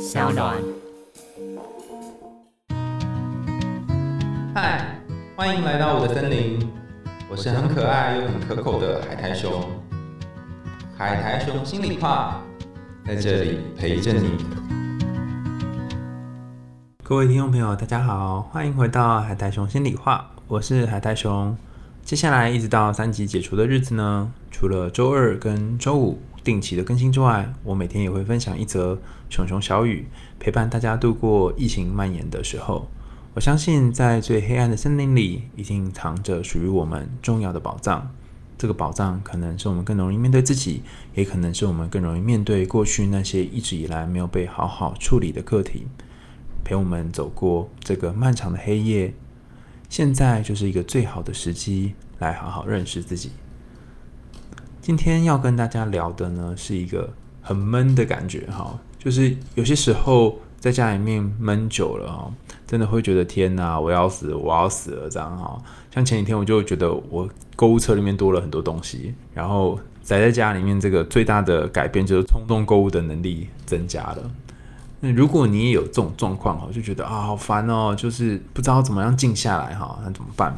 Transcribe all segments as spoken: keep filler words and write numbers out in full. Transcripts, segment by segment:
SoundOn。嗨，欢迎来到我的森林，我是很可爱又很可口的海苔熊。海苔熊心里话，在这里陪着你。各位听众朋友，大家好，欢迎回到海苔熊心里话，我是海苔熊。接下来一直到三级解除的日子呢，除了周二跟周五定期的更新之外，我每天也会分享一则熊熊小语，陪伴大家度过疫情蔓延的时候。我相信在最黑暗的森林里，一定藏着属于我们重要的宝藏。这个宝藏可能是我们更容易面对自己，也可能是我们更容易面对过去那些一直以来没有被好好处理的课题，陪我们走过这个漫长的黑夜。现在就是一个最好的时机来好好认识自己。今天要跟大家聊的呢，是一个很闷的感觉，就是有些时候在家里面闷久了，真的会觉得天哪，我要死我要死了这样。像前几天我就觉得我购物车里面多了很多东西，然后宅在家里面这个最大的改变就是冲动购物的能力增加了。那如果你也有这种状况，就觉得啊好烦哦，就是不知道怎么样静下来，那怎么办？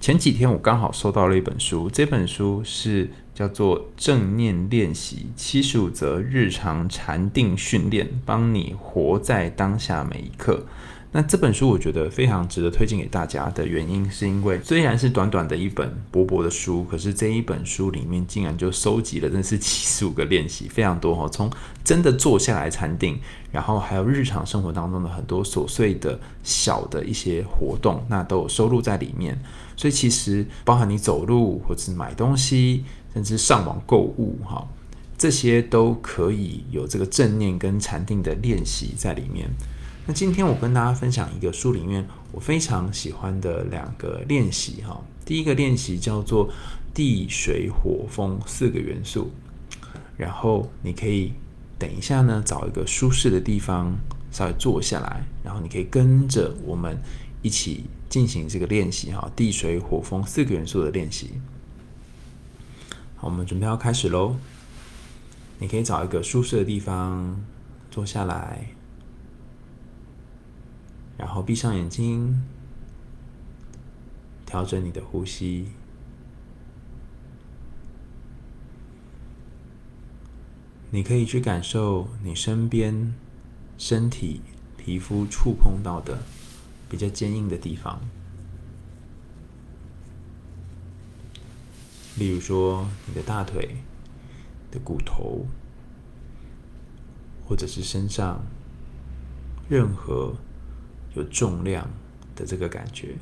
前几天我刚好收到了一本书，这本书是叫做《正念练习七十五则日常禅定训练》，帮你活在当下每一刻。那这本书我觉得非常值得推荐给大家的原因，是因为虽然是短短的一本薄薄的书，可是这一本书里面竟然就收集了真是七十五个练习，非常多哦，从真的坐下来禅定，然后还有日常生活当中的很多琐碎的小的一些活动，那都有收录在里面。所以其实包含你走路或是买东西，甚至上网购物，这些都可以有这个正念跟禅定的练习在里面。那今天我跟大家分享一个书里面我非常喜欢的两个练习。第一个练习叫做地水火风四个元素，然后你可以等一下呢，找一个舒适的地方稍微坐下来，然后你可以跟着我们一起进行这个练习，地水火风四个元素的练习。好，我们准备要开始咯。你可以找一个舒适的地方坐下来，然后闭上眼睛，调整你的呼吸，你可以去感受你身边身体皮肤触碰到的比较坚硬的地方，例如说你的大腿的骨头，或者是身上任何有重量的这个感觉。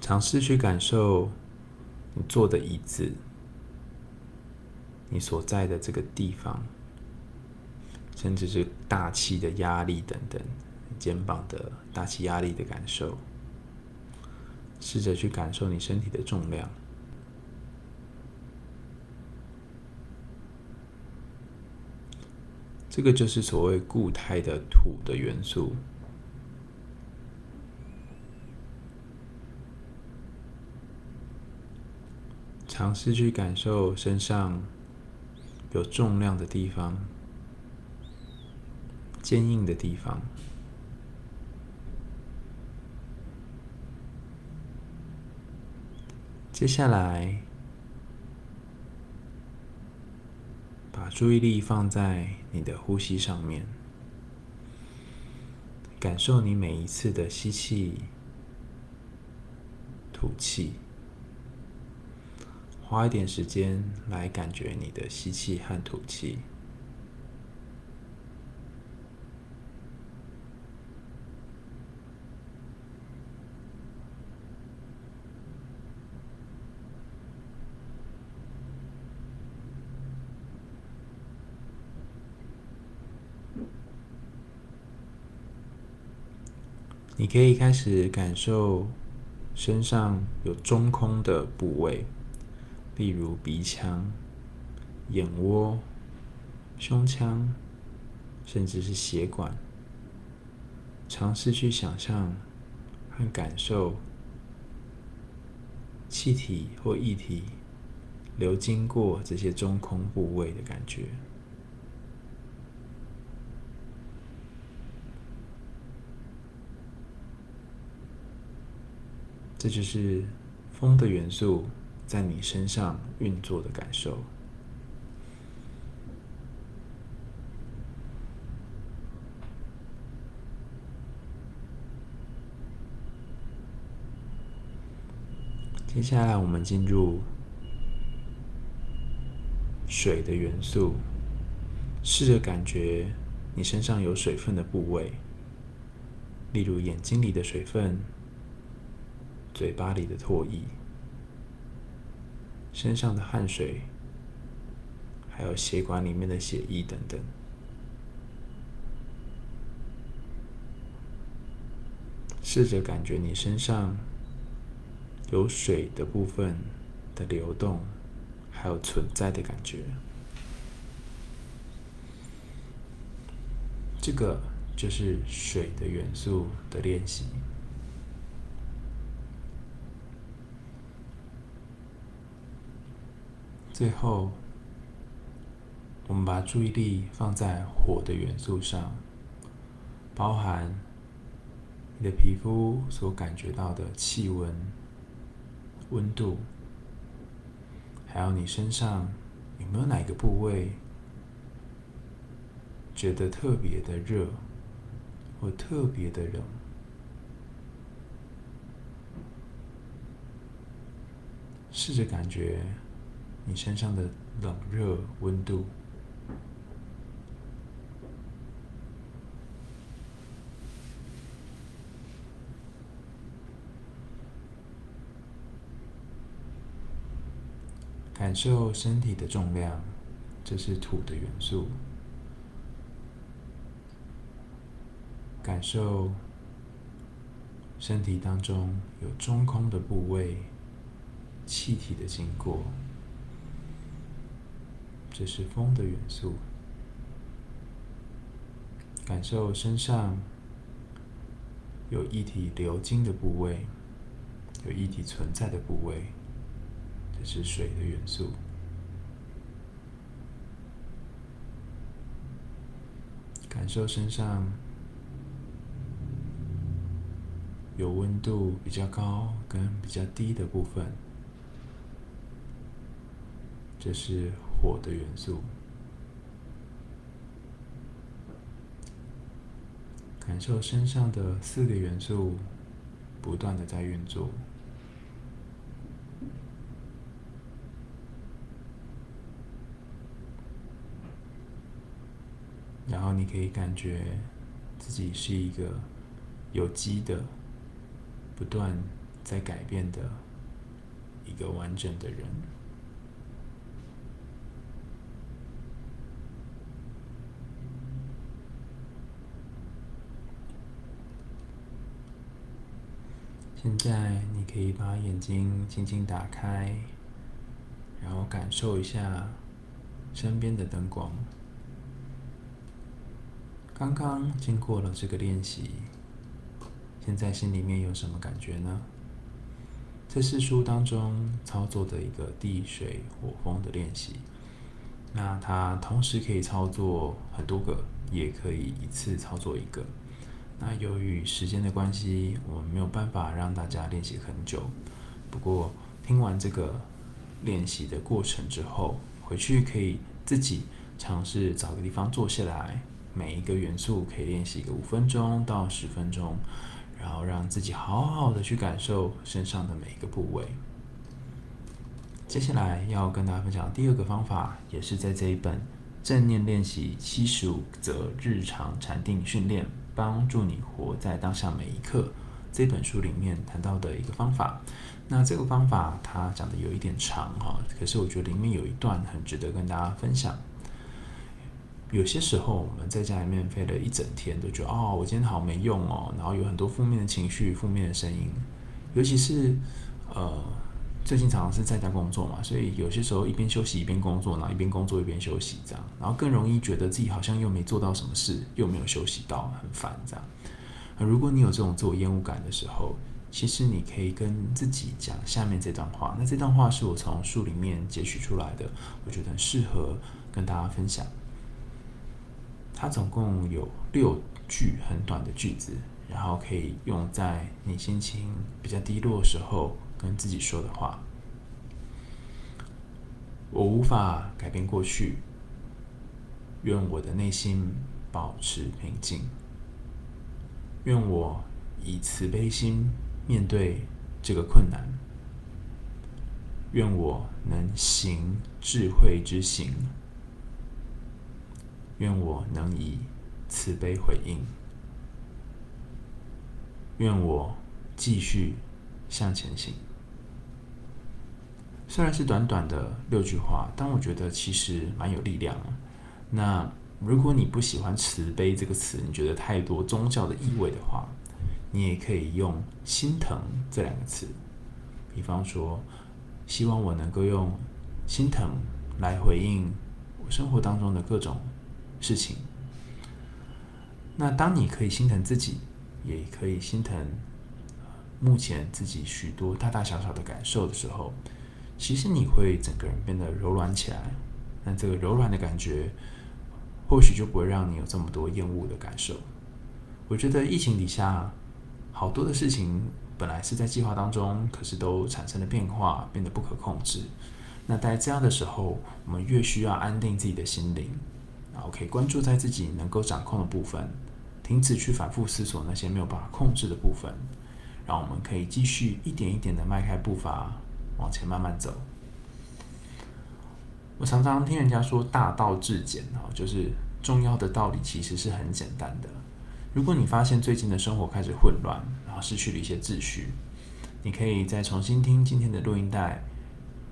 尝试去感受你坐的椅子，你所在的这个地方，甚至是大气的压力等等，肩膀的大气压力的感受。试着去感受你身体的重量。这个就是所谓固态的土的元素。尝试去感受身上有重量的地方，坚硬的地方。接下来，把注意力放在你的呼吸上面，感受你每一次的吸气、吐气，花一点时间来感觉你的吸气和吐气。你可以开始感受身上有中空的部位，例如鼻腔、眼窝、胸腔，甚至是血管。尝试去想象和感受气体或液体流经过这些中空部位的感觉。这就是风的元素在你身上运作的感受。接下来我们进入水的元素，试着感觉你身上有水分的部位，例如眼睛里的水分、嘴巴里的唾液、身上的汗水，还有血管里面的血液等等。试着感觉你身上有水的部分的流动，还有存在的感觉。这个就是水的元素的练习。最后，我们把注意力放在火的元素上，包含你的皮肤所感觉到的气温、温度，还有你身上有没有哪个部位觉得特别的热或特别的冷。试着感觉你身上的冷热温度。感受身体的重量，这是土的元素。感受身体当中有中空的部位、气体的经过，这是风的元素。感受身上有液体流经的部位，有液体存在的部位，这是水的元素。感受身上有温度比较高跟比较低的部分，这是火的元素。感受身上的四个元素不断的在运作。然后你可以感觉自己是一个有机的、不断在改变的一个完整的人。现在你可以把眼睛轻轻打开，然后感受一下身边的灯光。刚刚经过了这个练习，现在心里面有什么感觉呢？这是书当中操作的一个地水火风的练习，那它同时可以操作很多个，也可以一次操作一个。那由于时间的关系，我们没有办法让大家练习很久，不过听完这个练习的过程之后，回去可以自己尝试找个地方坐下来，每一个元素可以练习一个五分钟到十分钟，然后让自己好好的去感受身上的每一个部位。接下来要跟大家分享第二个方法，也是在这一本《正念练习七十五则日常禅定训练，帮助你活在当下每一刻》这本书里面谈到的一个方法。那这个方法它讲的有一点长，可是我觉得里面有一段很值得跟大家分享。有些时候我们在家里面飞了一整天，都觉得哦，我今天好没用哦，然后有很多负面的情绪、负面的声音，尤其是呃最近常常是在家工作嘛，所以有些时候一边休息一边工作，然后一边工作一边休息这样，然后更容易觉得自己好像又没做到什么事，又没有休息到，很烦这样。如果你有这种自我厌恶感的时候，其实你可以跟自己讲下面这段话，那这段话是我从书里面截取出来的，我觉得很适合跟大家分享。它总共有六句很短的句子，然后可以用在你心情比较低落的时候跟自己说的话。我无法改变过去，愿我的内心保持平静，愿我以慈悲心面对这个困难，愿我能行智慧之行，愿我能以慈悲回应，愿我继续向前行。虽然是短短的六句话，但我觉得其实蛮有力量的。那如果你不喜欢慈悲这个词，你觉得太多宗教的意味的话，你也可以用心疼这两个词。比方说，希望我能够用心疼来回应我生活当中的各种事情。那当你可以心疼自己，也可以心疼目前自己许多大大小小的感受的时候，其实你会整个人变得柔软起来。那这个柔软的感觉或许就不会让你有这么多厌恶的感受。我觉得疫情底下好多的事情本来是在计划当中，可是都产生了变化，变得不可控制。那在这样的时候，我们越需要安定自己的心灵，然后可以关注在自己能够掌控的部分，停止去反复思索那些没有办法控制的部分，然后我们可以继续一点一点的迈开步伐往前慢慢走。我常常听人家说大道至简，就是重要的道理其实是很简单的。如果你发现最近的生活开始混乱，然后失去了一些秩序，你可以再重新听今天的录音带，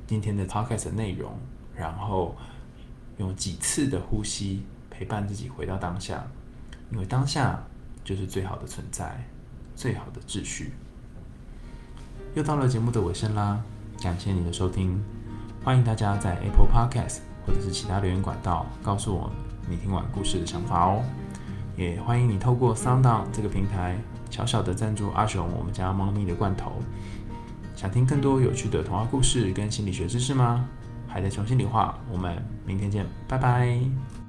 今天的 podcast 的内容，然后用几次的呼吸陪伴自己回到当下，因为当下就是最好的存在，最好的秩序。又到了节目的尾声啦，感谢你的收听，欢迎大家在 Apple Podcast 或者是其他留言管道告诉我你听完故事的想法哦。也欢迎你透过 SoundOn 这个平台小小的赞助阿雄我们家猫咪的罐头。想听更多有趣的童话故事跟心理学知识吗？还在从心里话，我们明天见，拜拜。